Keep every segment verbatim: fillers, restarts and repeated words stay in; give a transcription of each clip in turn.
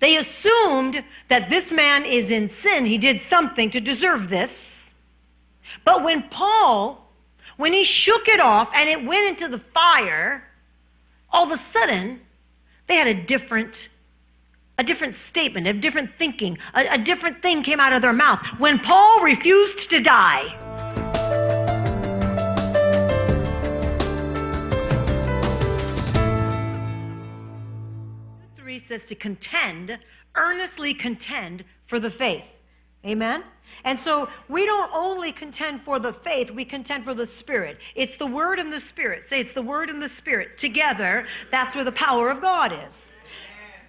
They assumed that this man is in sin. He did something to deserve this. But when Paul, when he shook it off and it went into the fire, all of a sudden, they had a different, a different statement, a different thinking, a, a different thing came out of their mouth. When Paul refused to die. Jude three says to contend, earnestly contend for the faith. Amen? And so we don't only contend for the faith, we contend for the Spirit. It's the Word and the Spirit. Say it's the Word and the Spirit. Together, that's where the power of God is.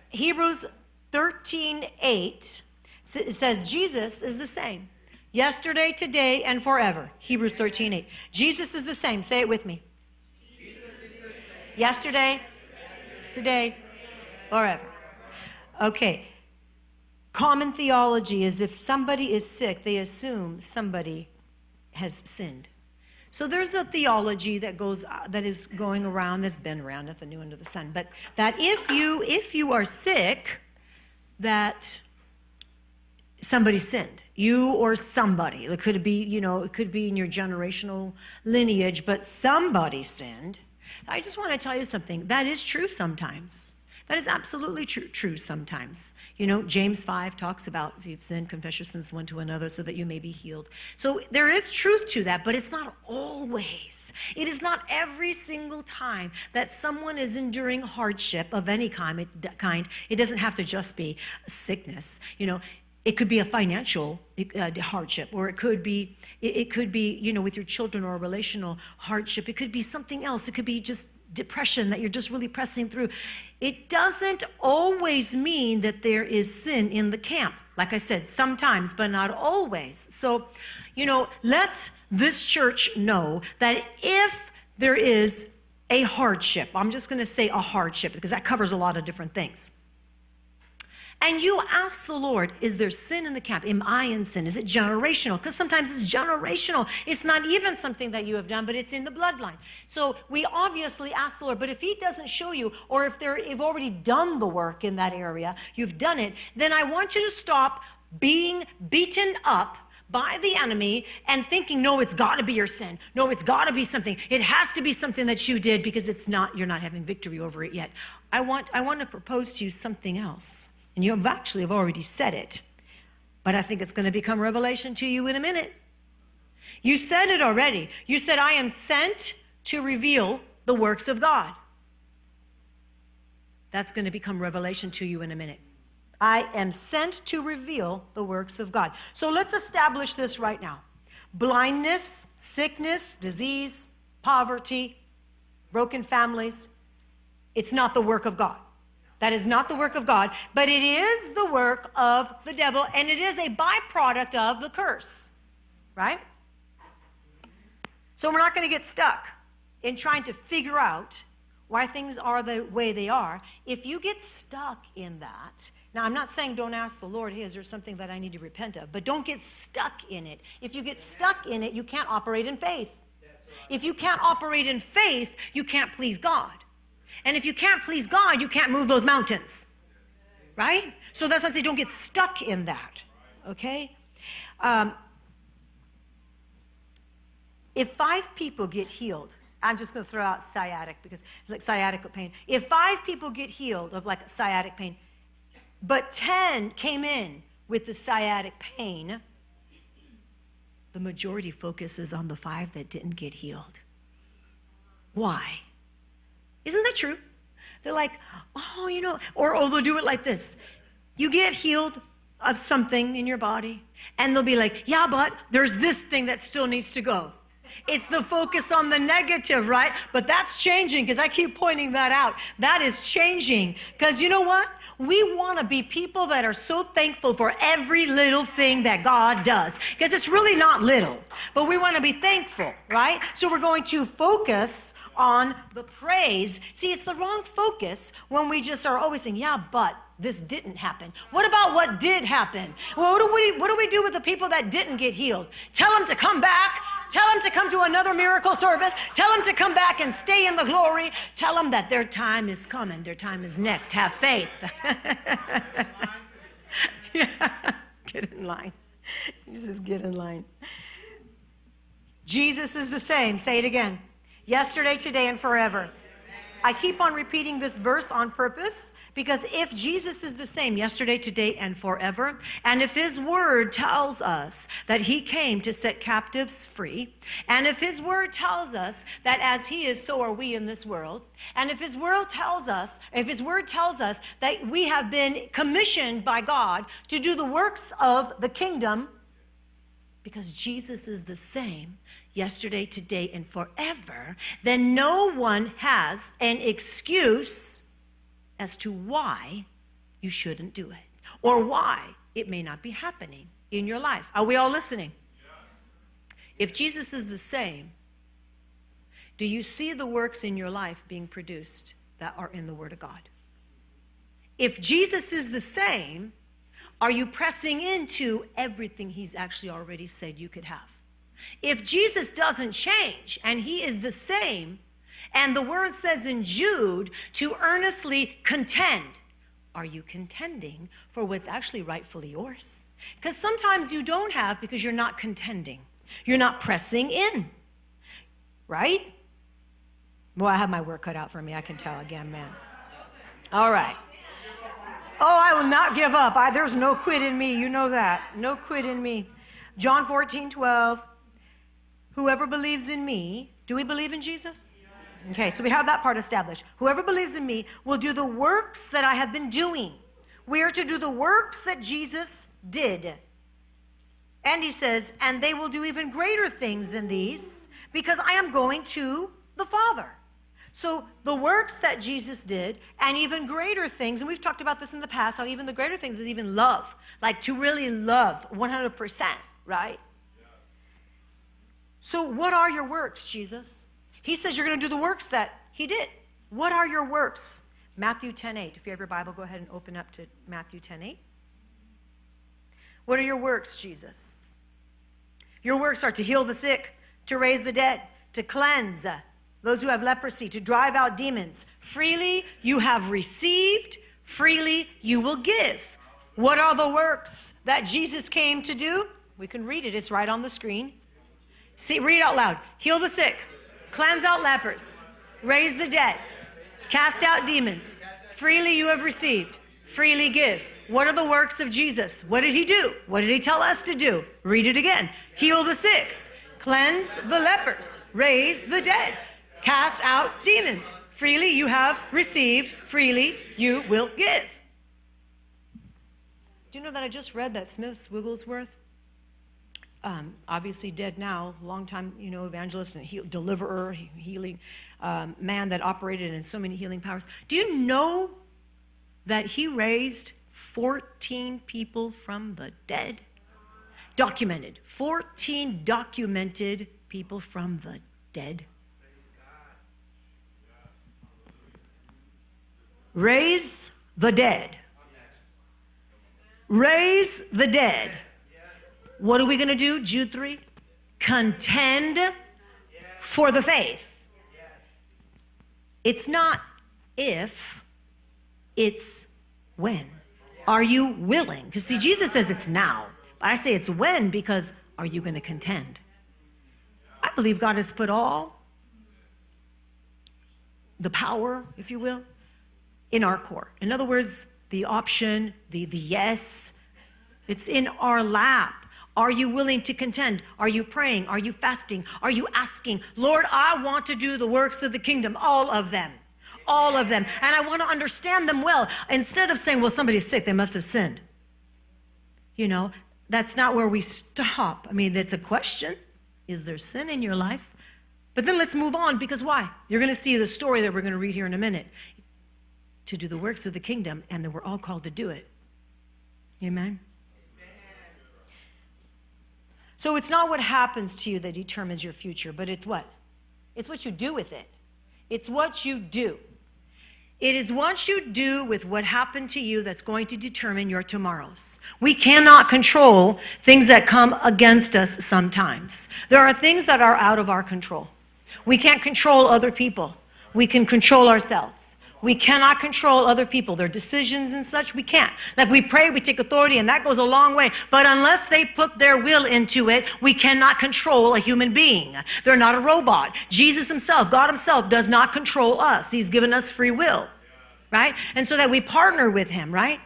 Hebrews thirteen eight says Jesus is the same. Yesterday, today, and forever. Hebrews thirteen eight. Jesus is the same. Say it with me. Jesus is the same. Yesterday, today, forever. Okay. Common theology is if somebody is sick, they assume somebody has sinned. So there's a theology that goes that is going around, that's been around at the new end of the sun, but that if you if you are sick, that somebody sinned. You or somebody. It could be, you know, it could be in your generational lineage, but somebody sinned. I just want to tell you something. That is true sometimes. That is absolutely true, true sometimes. You know, James five talks about if you've sinned, confess your sins one to another so that you may be healed. So there is truth to that, but it's not always. It is not every single time that someone is enduring hardship of any kind. It, kind. It doesn't have to just be sickness. You know, it could be a financial uh, hardship, or it could be, it, it could be, you know, with your children, or a relational hardship. It could be something else. It could be just depression that you're just really pressing through. It doesn't always mean that there is sin in the camp. Like I said, sometimes, but not always. So, you know, let this church know that if there is a hardship, I'm just going to say a hardship because that covers a lot of different things. And you ask the Lord, is there sin in the camp? Am I in sin? Is it generational? Because sometimes it's generational. It's not even something that you have done, but it's in the bloodline. So we obviously ask the Lord, but if he doesn't show you, or if there, you've already done the work in that area, you've done it, then I want you to stop being beaten up by the enemy and thinking, no, it's got to be your sin. No, it's got to be something. It has to be something that you did because it's not, you're not having victory over it yet. I want, I want to propose to you something else. And you have actually have already said it, but I think it's going to become revelation to you in a minute. You said it already. You said, I am sent to reveal the works of God. That's going to become revelation to you in a minute. I am sent to reveal the works of God. So let's establish this right now. Blindness, sickness, disease, poverty, broken families. It's not the work of God. That is not the work of God, but it is the work of the devil, and it is a byproduct of the curse, right? So we're not going to get stuck in trying to figure out why things are the way they are. If you get stuck in that, now I'm not saying don't ask the Lord, hey, is there something that I need to repent of, but don't get stuck in it. If you get stuck in it, you can't operate in faith. If you can't operate in faith, you can't please God. And if you can't please God, you can't move those mountains, right? So that's why I say don't get stuck in that, okay? Um, if five people get healed, I'm just going to throw out sciatic because like sciatic pain. If five people get healed of like sciatic pain, but ten came in with the sciatic pain, the majority focuses on the five that didn't get healed. Why? Isn't that true? They're like, oh, you know, or oh, they'll do it like this. You get healed of something in your body, and they'll be like, yeah, but there's this thing that still needs to go. It's the focus on the negative, right? But that's changing because I keep pointing that out. That is changing because you know what? We want to be people that are so thankful for every little thing that God does because it's really not little, but we want to be thankful, right? So we're going to focus on the praise. See, it's the wrong focus when we just are always saying, yeah, but this didn't happen. What about what did happen? Well, what do we, what do we do with the people that didn't get healed? Tell them to come back. Tell them to come to another miracle service. Tell them to come back and stay in the glory. Tell them that their time is coming. Their time is next. Have faith. line. He says, get in line. Jesus is the same. Say it again. Yesterday, today, and forever. I keep on repeating this verse on purpose, because if Jesus is the same yesterday, today, and forever, and if his word tells us that he came to set captives free, and if his word tells us that as he is, so are we in this world, and if his word tells us, if his word tells us that we have been commissioned by God to do the works of the kingdom, because Jesus is the same yesterday, today, and forever, then no one has an excuse as to why you shouldn't do it or why it may not be happening in your life. Are we all listening? Yeah. If Jesus is the same, do you see the works in your life being produced that are in the Word of God? If Jesus is the same, are you pressing into everything he's actually already said you could have? If Jesus doesn't change and he is the same, and the word says in Jude to earnestly contend, are you contending for what's actually rightfully yours? Because sometimes you don't have because you're not contending. You're not pressing in, right? Well, I have my work cut out for me. I can tell again, man. All right. Oh, I will not give up. I, there's no quit in me. You know that. No quit in me. John fourteen twelve. Whoever believes in me. Do we believe in Jesus? Okay, so we have that part established. Whoever believes in me will do the works that I have been doing. We are to do the works that Jesus did. And he says, and they will do even greater things than these, because I am going to the Father. So the works that Jesus did, and even greater things, and we've talked about this in the past, how even the greater things is even love, like to really love one hundred percent, right? Yeah. So what are your works, Jesus? He says you're going to do the works that he did. What are your works? Matthew ten eight. If you have your Bible, go ahead and open up to Matthew ten eight. What are your works, Jesus? Your works are to heal the sick, to raise the dead, to cleanse those who have leprosy, to drive out demons. Freely you have received, freely you will give. What are the works that Jesus came to do? We can read it. It's right on the screen. See, read out loud. Heal the sick, cleanse out lepers, raise the dead, cast out demons. Freely you have received, freely give. What are the works of Jesus? What did he do? What did he tell us to do? Read it again. Heal the sick, cleanse the lepers, raise the dead, cast out demons. Freely you have received, freely you will give. Do you know that I just read that Smith Wigglesworth, um, obviously dead now, long-time, you know, evangelist and heal, deliverer, healing um, man that operated in so many healing powers. Do you know that he raised fourteen people from the dead? Documented. fourteen documented people from the dead. Raise the dead. Raise the dead. What are we going to do? Jude three. Contend for the faith. It's not if, it's when. Are you willing? Because see, Jesus says it's now. I say it's when, because are you going to contend? I believe God has put all the power, if you will, in our core. In other words, the option, the, the yes, it's in our lap. Are you willing to contend? Are you praying? Are you fasting? Are you asking, Lord, I want to do the works of the kingdom, all of them, all of them. And I want to understand them well. Instead of saying, well, somebody's sick, they must have sinned. You know, that's not where we stop. I mean, that's a question. Is there sin in your life? But then let's move on, because why? You're going to see the story that we're going to read here in a minute. To do the works of the kingdom, and that we're all called to do it. Amen? Amen? So it's not what happens to you that determines your future, but it's what? It's what you do with it. It's what you do. It is what you do with what happened to you that's going to determine your tomorrows. We cannot control things that come against us sometimes. There are things that are out of our control. We can't control other people. We can control ourselves. We cannot control other people, their decisions and such. We can't. Like we pray, we take authority, and that goes a long way. But unless they put their will into it, we cannot control a human being. They're not a robot. Jesus himself, God himself, does not control us. He's given us free will, right? And so that we partner with him, right?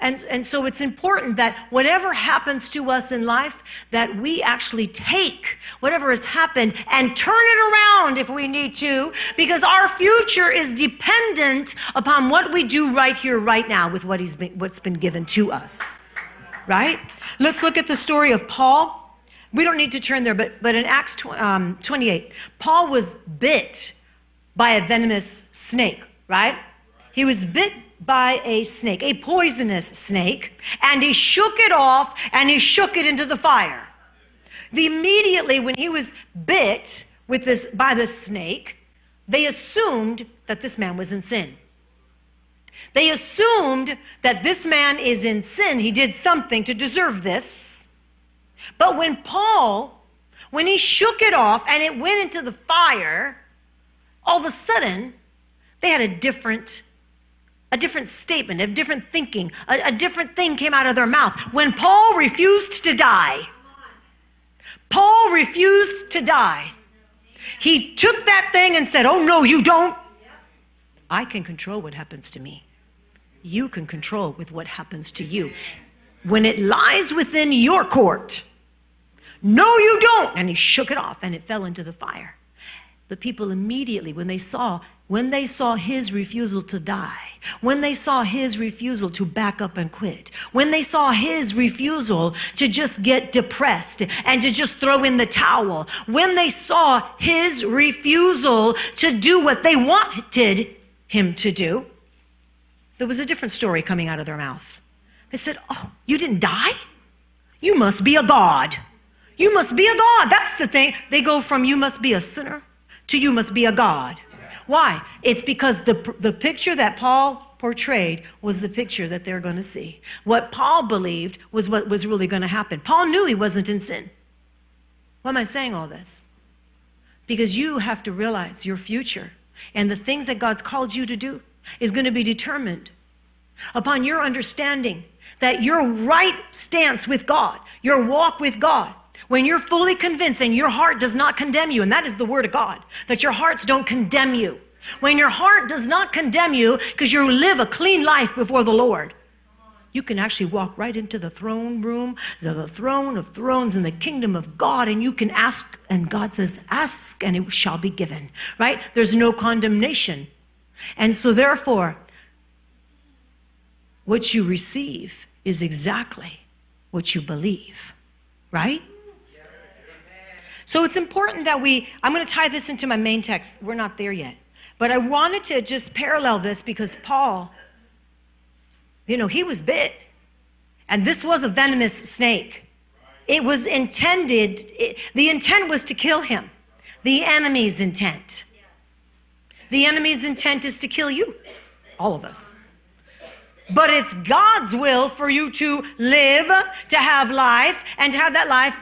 And, and so it's important that whatever happens to us in life, that we actually take whatever has happened and turn it around if we need to, because our future is dependent upon what we do right here, right now, with what he's been, what's been given to us, right? Let's look at the story of Paul. We don't need to turn there, but, but in Acts twenty-eight, Paul was bit by a venomous snake, right? He was bit by a snake, a poisonous snake, and he shook it off, and he shook it into the fire. The, immediately when he was bit with this, by the snake, they assumed that this man was in sin. They assumed that this man is in sin. He did something to deserve this. But when Paul, when he shook it off and it went into the fire, all of a sudden, they had a different A different statement, a different thinking, a, a different thing came out of their mouth. When Paul refused to die, Paul refused to die. He took that thing and said, oh no, you don't. I can control what happens to me. You can control with what happens to you. When it lies within your court, no, you don't. And he shook it off and it fell into the fire. The people immediately, when they saw When they saw his refusal to die, when they saw his refusal to back up and quit, when they saw his refusal to just get depressed and to just throw in the towel, when they saw his refusal to do what they wanted him to do, there was a different story coming out of their mouth. They said, oh, you didn't die? You must be a god. You must be a god. That's the thing. They go from you must be a sinner to you must be a god. Why? It's because the, the picture that Paul portrayed was the picture that they're going to see. What Paul believed was what was really going to happen. Paul knew he wasn't in sin. Why am I saying all this? Because you have to realize your future and the things that God's called you to do is going to be determined upon your understanding that your right stance with God, your walk with God, when you're fully convinced and your heart does not condemn you, and that is the word of God, that your hearts don't condemn you. When your heart does not condemn you because you live a clean life before the Lord, you can actually walk right into the throne room, the throne of thrones in the kingdom of God, and you can ask, and God says, ask, and it shall be given, right? There's no condemnation. And so therefore, what you receive is exactly what you believe, right? So it's important that we, I'm going to tie this into my main text. We're not there yet. But I wanted to just parallel this because Paul, you know, he was bit. And this was a venomous snake. It was intended, it, the intent was to kill him. The enemy's intent. The enemy's intent is to kill you, all of us. But it's God's will for you to live, to have life, and to have that life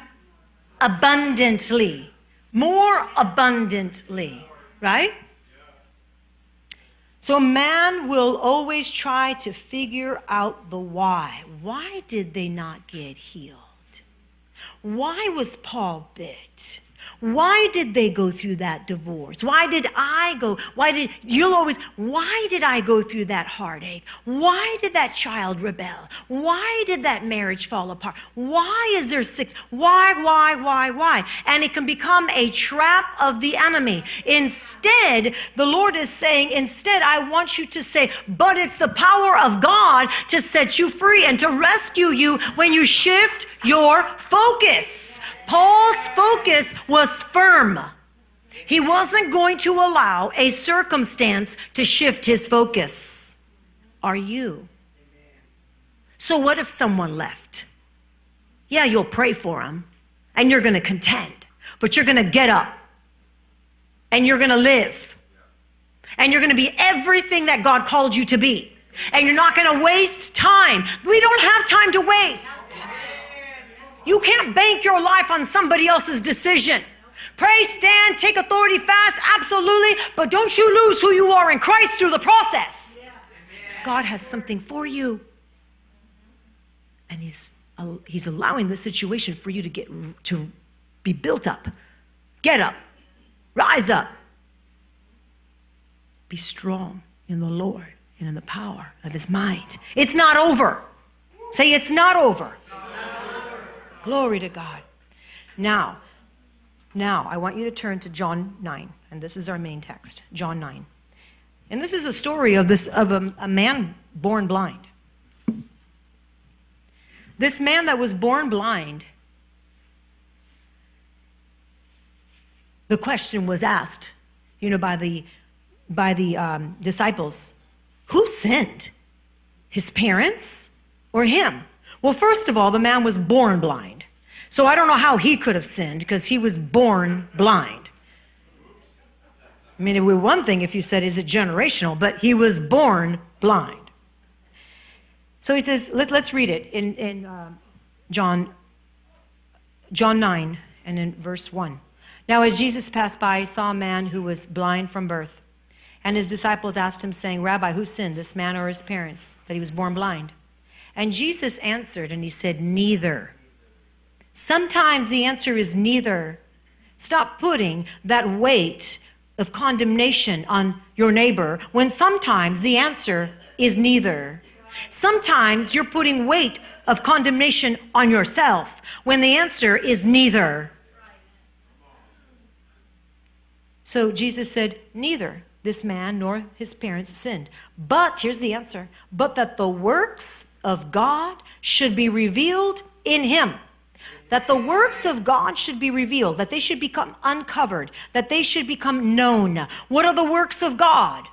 abundantly, more abundantly, right? So man will always try to figure out the why. Why did they not get healed? Why was Paul bit? Why did they go through that divorce? Why did I go? Why did you'll always? Why did I go through that heartache? Why did that child rebel? Why did that marriage fall apart? Why is there sick? Why, why, why, why? And it can become a trap of the enemy. Instead, the Lord is saying, instead, I want you to say, but it's the power of God to set you free and to rescue you when you shift your focus. Paul's focus was firm. He wasn't going to allow a circumstance to shift his focus. Are you? So what if someone left? Yeah, you'll pray for him, and you're going to contend, but you're going to get up, and you're going to live, and you're going to be everything that God called you to be, and you're not going to waste time. We don't have time to waste. You can't bank your life on somebody else's decision. Pray, stand, take authority, fast, absolutely. But don't you lose who you are in Christ through the process. Because God has something for you. And he's, he's allowing this situation for you to get to be built up. Get up. Rise up. Be strong in the Lord and in the power of his might. It's not over. Say, it's not over. Glory to God. Now, now I want you to turn to John nine, and this is our main text, John nine. And this is a story of this of a, a man born blind. This man that was born blind, the question was asked, you know, by the by the um, disciples, who sinned? His parents or him? Well, first of all, the man was born blind. So I don't know how he could have sinned because he was born blind. I mean, it would be one thing if you said, is it generational? But he was born blind. So he says, let, let's read it in, in uh, John, John nine and in verse one. Now as Jesus passed by, he saw a man who was blind from birth. And his disciples asked him, saying, Rabbi, who sinned, this man or his parents, that he was born blind? And Jesus answered, and he said, neither. Sometimes the answer is neither. Stop putting that weight of condemnation on your neighbor when sometimes the answer is neither. Sometimes you're putting weight of condemnation on yourself when the answer is neither. So Jesus said, neither this man nor his parents sinned. But, here's the answer, but that the works of God should be revealed in him. That the works of God should be revealed, that they should become uncovered, that they should become known. What are the works of God?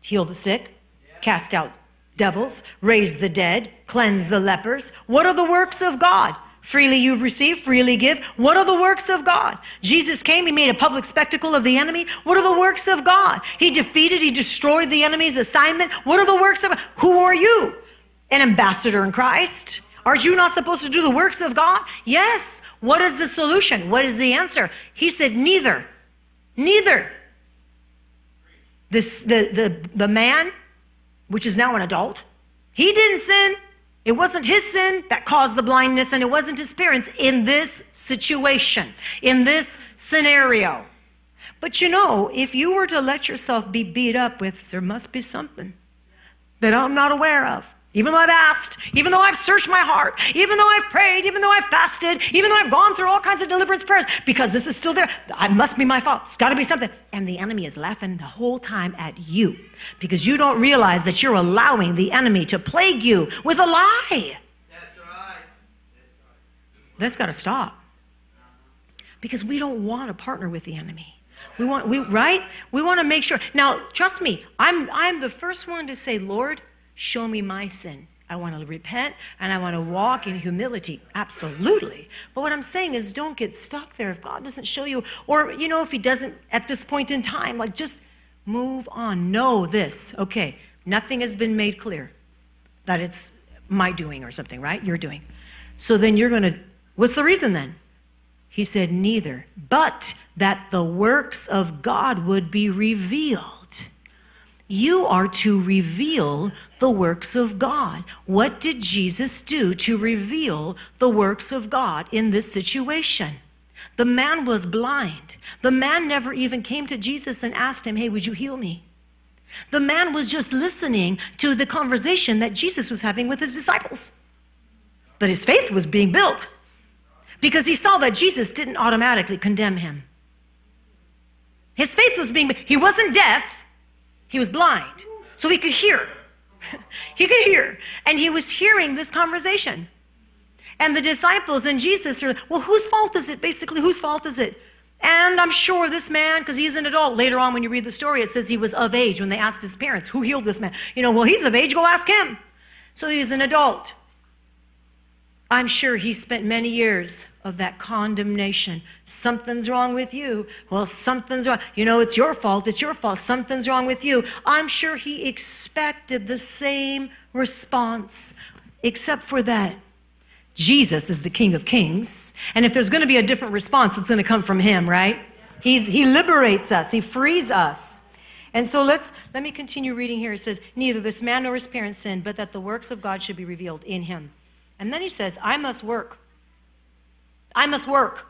Heal the sick, cast out devils, raise the dead, cleanse the lepers. What are the works of God? Freely you receive, freely give. What are the works of God? Jesus came, he made a public spectacle of the enemy. What are the works of God? He defeated, he destroyed the enemy's assignment. What are the works of God? Who are you? An ambassador in Christ? Aren't you not supposed to do the works of God? Yes. What is the solution? What is the answer? He said, neither. Neither. This, the, the, the man, which is now an adult, he didn't sin. It wasn't his sin that caused the blindness, and it wasn't his parents in this situation, in this scenario. But you know, if you were to let yourself be beat up with, there must be something that I'm not aware of. Even though I've asked, even though I've searched my heart, even though I've prayed, even though I've fasted, even though I've gone through all kinds of deliverance prayers, because this is still there, it must be my fault. It's got to be something. And the enemy is laughing the whole time at you because you don't realize that you're allowing the enemy to plague you with a lie. That's right. That's got to stop because we don't want to partner with the enemy. We want, we right? We want to make sure. Now, trust me, I'm I'm the first one to say, Lord, show me my sin. I want to repent, and I want to walk in humility. Absolutely. But what I'm saying is don't get stuck there if God doesn't show you. Or, you know, if he doesn't at this point in time, like just move on. Know this. Okay, nothing has been made clear that it's my doing or something, right? You're doing. So then you're going to, what's the reason then? He said, neither, but that the works of God would be revealed. You are to reveal the works of God. What did Jesus do to reveal the works of God in this situation? The man was blind. The man never even came to Jesus and asked him, hey, would you heal me? The man was just listening to the conversation that Jesus was having with his disciples. But his faith was being built because he saw that Jesus didn't automatically condemn him. His faith was being built. He wasn't deaf. He was blind, so he could hear. He could hear, and he was hearing this conversation. And the disciples and Jesus are, well, whose fault is it? Basically, whose fault is it? And I'm sure this man, because he's an adult. Later on when you read the story, it says he was of age when they asked his parents, who healed this man? You know, well, he's of age, go ask him. So he was an adult. I'm sure he spent many years of that condemnation. Something's wrong with you. Well, something's wrong. You know, it's your fault. It's your fault. Something's wrong with you. I'm sure he expected the same response, except for that Jesus is the King of Kings. And if there's going to be a different response, it's going to come from him, right? He's, he liberates us. He frees us. And so let's, let me continue reading here. It says, neither this man nor his parents sinned, but that the works of God should be revealed in him. And then he says, I must work. I must work.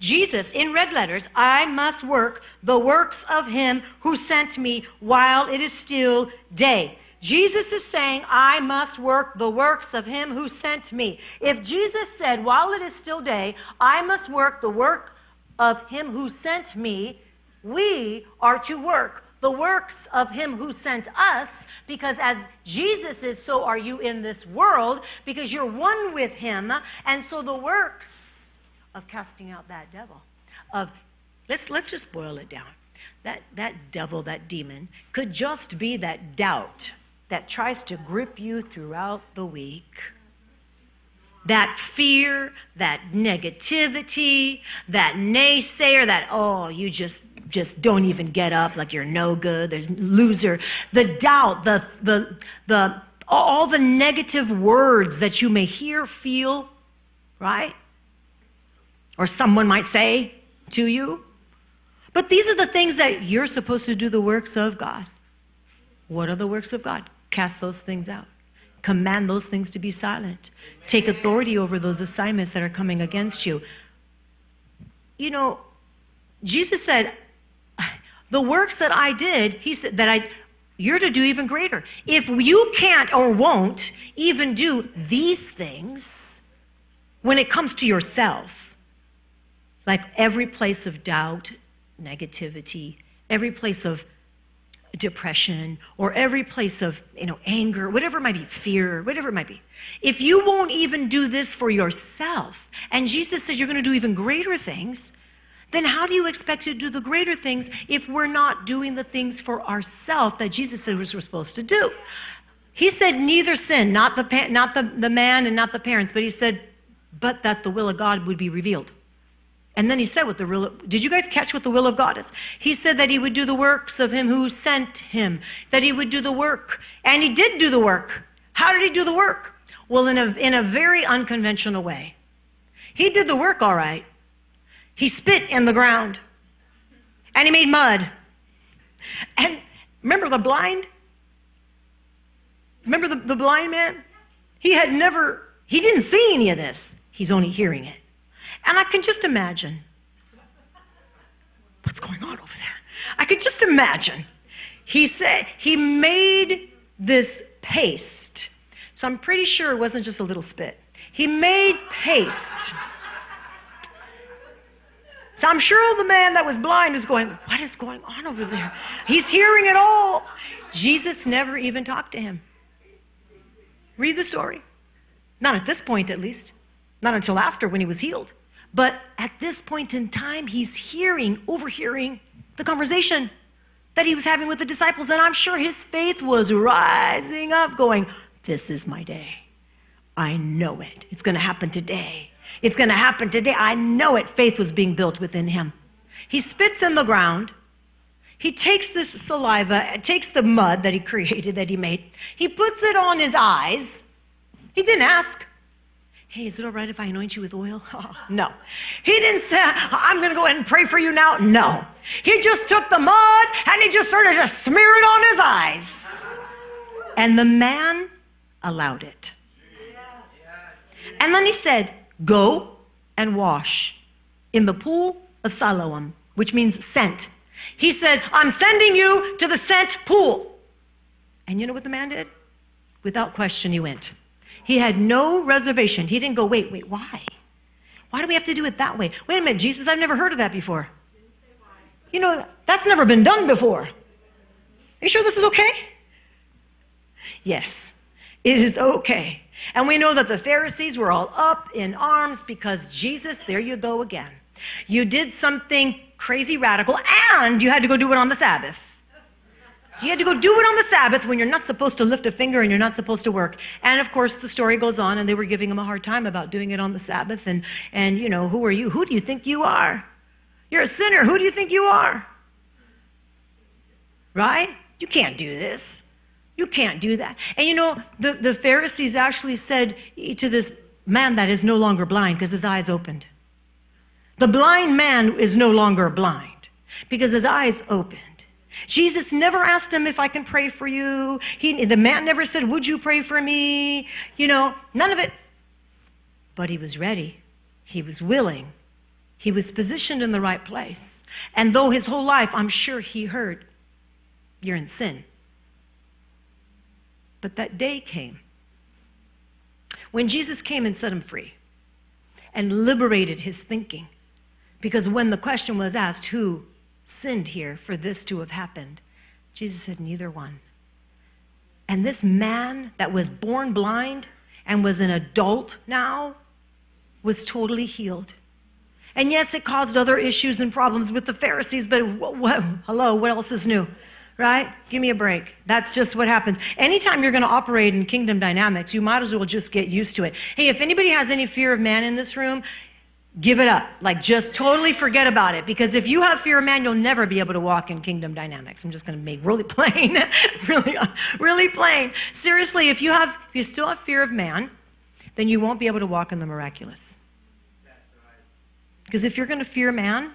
Jesus, in red letters, I must work the works of him who sent me while it is still day. Jesus is saying, I must work the works of him who sent me. If Jesus said, while it is still day, I must work the work of him who sent me, we are to work the works of him who sent us, because as Jesus is, so are you in this world, because you're one with him. And so the works of casting out that devil, of, let's, let's just boil it down. That, that devil, that demon, could just be that doubt that tries to grip you throughout the week. That fear, that negativity, that naysayer, that, oh, you just, just don't even get up, like you're no good, there's loser. The doubt, the, the, the, all the negative words that you may hear, feel, right? Or someone might say to you. But these are the things that you're supposed to do the works of God. What are the works of God? Cast those things out. Command those things to be silent. Take authority over those assignments that are coming against you. You know, Jesus said, the works that I did, he said that I, you're to do even greater. If you can't or won't even do these things when it comes to yourself, like every place of doubt, negativity, every place of depression, or every place of, you know, anger, whatever it might be, fear, whatever it might be. If you won't even do this for yourself, and Jesus says you're going to do even greater things, then how do you expect to do the greater things if we're not doing the things for ourselves that Jesus said we're supposed to do? He said neither sin, not the, not the, the man and not the parents, but he said, but that the will of God would be revealed. And then he said what the will of, did you guys catch what the will of God is? He said that he would do the works of him who sent him, that he would do the work. And he did do the work. How did he do the work? Well, in a, in a very unconventional way. He did the work all right. He spit in the ground. And he made mud. And remember the blind? Remember the, the blind man? He had never, he didn't see any of this. He's only hearing it. And I can just imagine what's going on over there. I could just imagine. He said he made this paste. So I'm pretty sure it wasn't just a little spit. He made paste. So I'm sure the man that was blind is going, what is going on over there? He's hearing it all. Jesus never even talked to him. Read the story. Not at this point, at least. Not until after when he was healed. But at this point in time, he's hearing, overhearing the conversation that he was having with the disciples. And I'm sure his faith was rising up, going, this is my day. I know it. It's going to happen today. It's going to happen today. I know it. Faith was being built within him. He spits in the ground. He takes this saliva, takes the mud that he created, that he made. He puts it on his eyes. He didn't ask, hey, is it all right if I anoint you with oil? Oh, no. He didn't say, I'm going to go ahead and pray for you now. No. He just took the mud and he just started to smear it on his eyes. And the man allowed it. And then he said, go and wash in the pool of Siloam, which means sent. He said, I'm sending you to the sent pool. And you know what the man did? Without question, he went. He had no reservation. He didn't go, wait, wait, why? Why do we have to do it that way? Wait a minute, Jesus, I've never heard of that before. You know, that's never been done before. Are you sure this is okay? Yes, it is okay. And we know that the Pharisees were all up in arms because Jesus, there you go again. You did something crazy radical and you had to go do it on the Sabbath. You had to go do it on the Sabbath when you're not supposed to lift a finger and you're not supposed to work. And, of course, the story goes on, and they were giving him a hard time about doing it on the Sabbath. And, and you know, who are you? Who do you think you are? You're a sinner. Who do you think you are? Right? You can't do this. You can't do that. And, you know, the, the Pharisees actually said to this man that is no longer blind because his eyes opened. The blind man is no longer blind because his eyes opened. Jesus never asked him if I can pray for you. He, the man never said, would you pray for me? You know, none of it. But he was ready. He was willing. He was positioned in the right place. And though his whole life, I'm sure he heard, you're in sin. But that day came when Jesus came and set him free and liberated his thinking. Because when the question was asked, who sinned here for this to have happened? Jesus said, neither one. And this man that was born blind and was an adult now was totally healed. And yes, it caused other issues and problems with the Pharisees, but what, what, hello, what else is new, right? Give me a break. That's just what happens. Anytime you're gonna operate in kingdom dynamics, you might as well just get used to it. Hey, if anybody has any fear of man in this room, give it up. Like, just totally forget about it. Because if you have fear of man, you'll never be able to walk in kingdom dynamics. I'm just going to make really plain, really, really plain. Seriously, if you have, if you still have fear of man, then you won't be able to walk in the miraculous. Because if you're going to fear man,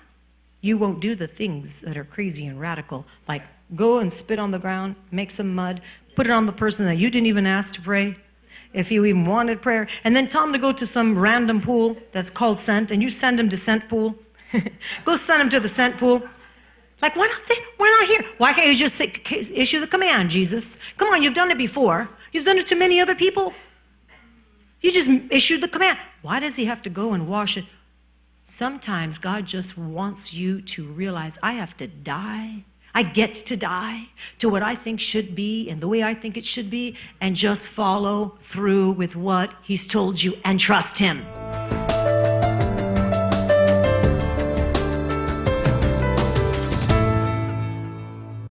you won't do the things that are crazy and radical. Like, go and spit on the ground, make some mud, put it on the person that you didn't even ask to pray, if you even wanted prayer, and then tell him to go to some random pool that's called scent, and you send him to scent pool. Go send him to the scent pool. Like, why not, they, why not here? Why can't you just say, issue the command, Jesus? Come on, you've done it before. You've done it to many other people. You just issued the command. Why does he have to go and wash it? Sometimes God just wants you to realize, I have to die. I get to die to what I think should be and the way I think it should be, and just follow through with what he's told you and trust him.